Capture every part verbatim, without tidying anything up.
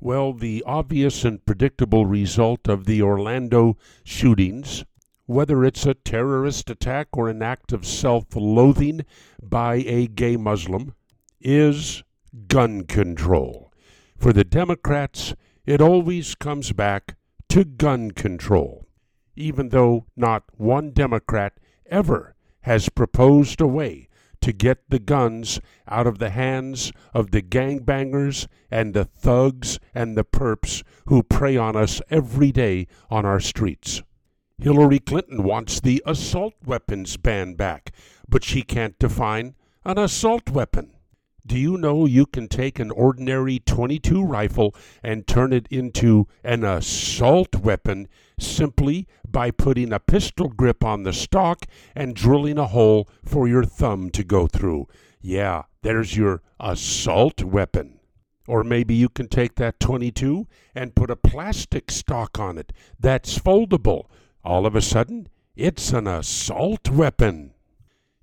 Well, the obvious and predictable result of the Orlando shootings, whether it's a terrorist attack or an act of self-loathing by a gay Muslim, is gun control. For the Democrats, it always comes back to gun control, even though not one Democrat ever has proposed a way to get the guns out of the hands of the gangbangers and the thugs and the perps who prey on us every day on our streets. Hillary Clinton wants the assault weapons ban back, but she can't define an assault weapon. Do you know you can take an ordinary twenty-two rifle and turn it into an assault weapon simply by putting a pistol grip on the stock and drilling a hole for your thumb to go through? Yeah, there's your assault weapon. Or maybe you can take that twenty-two and put a plastic stock on it that's foldable. All of a sudden, it's an assault weapon.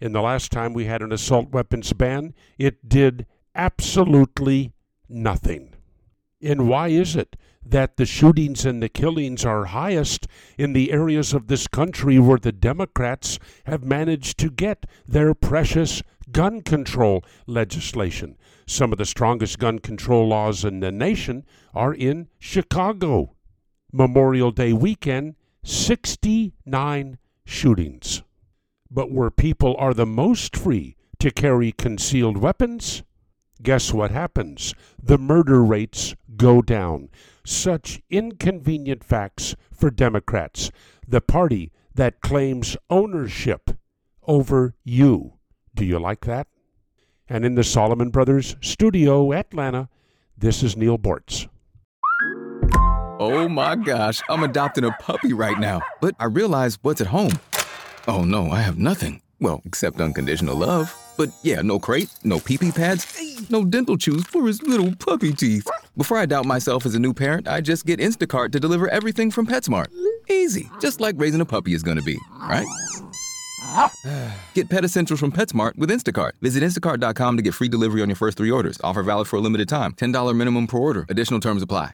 And the last time we had an assault weapons ban, it did absolutely nothing. And why is it that the shootings and the killings are highest in the areas of this country where the Democrats have managed to get their precious gun control legislation? Some of the strongest gun control laws in the nation are in Chicago. Memorial Day weekend, sixty-nine shootings. But where people are the most free to carry concealed weapons, guess what happens? The murder rates go down. Such inconvenient facts for Democrats, the party that claims ownership over you. Do you like that? And in the Solomon Brothers studio, Atlanta, this is Neil Bortz. Oh my gosh, I'm adopting a puppy right now, but I realize what's at home. Oh no, I have nothing. Well, except unconditional love. But yeah, no crate, no pee-pee pads, no dental chews for his little puppy teeth. Before I doubt myself as a new parent, I just get Instacart to deliver everything from PetSmart. Easy, just like raising a puppy is gonna be, right? Get Pet Essentials from PetSmart with Instacart. Visit instacart dot com to get free delivery on your first three orders. Offer valid for a limited time. ten dollars minimum per order. Additional terms apply.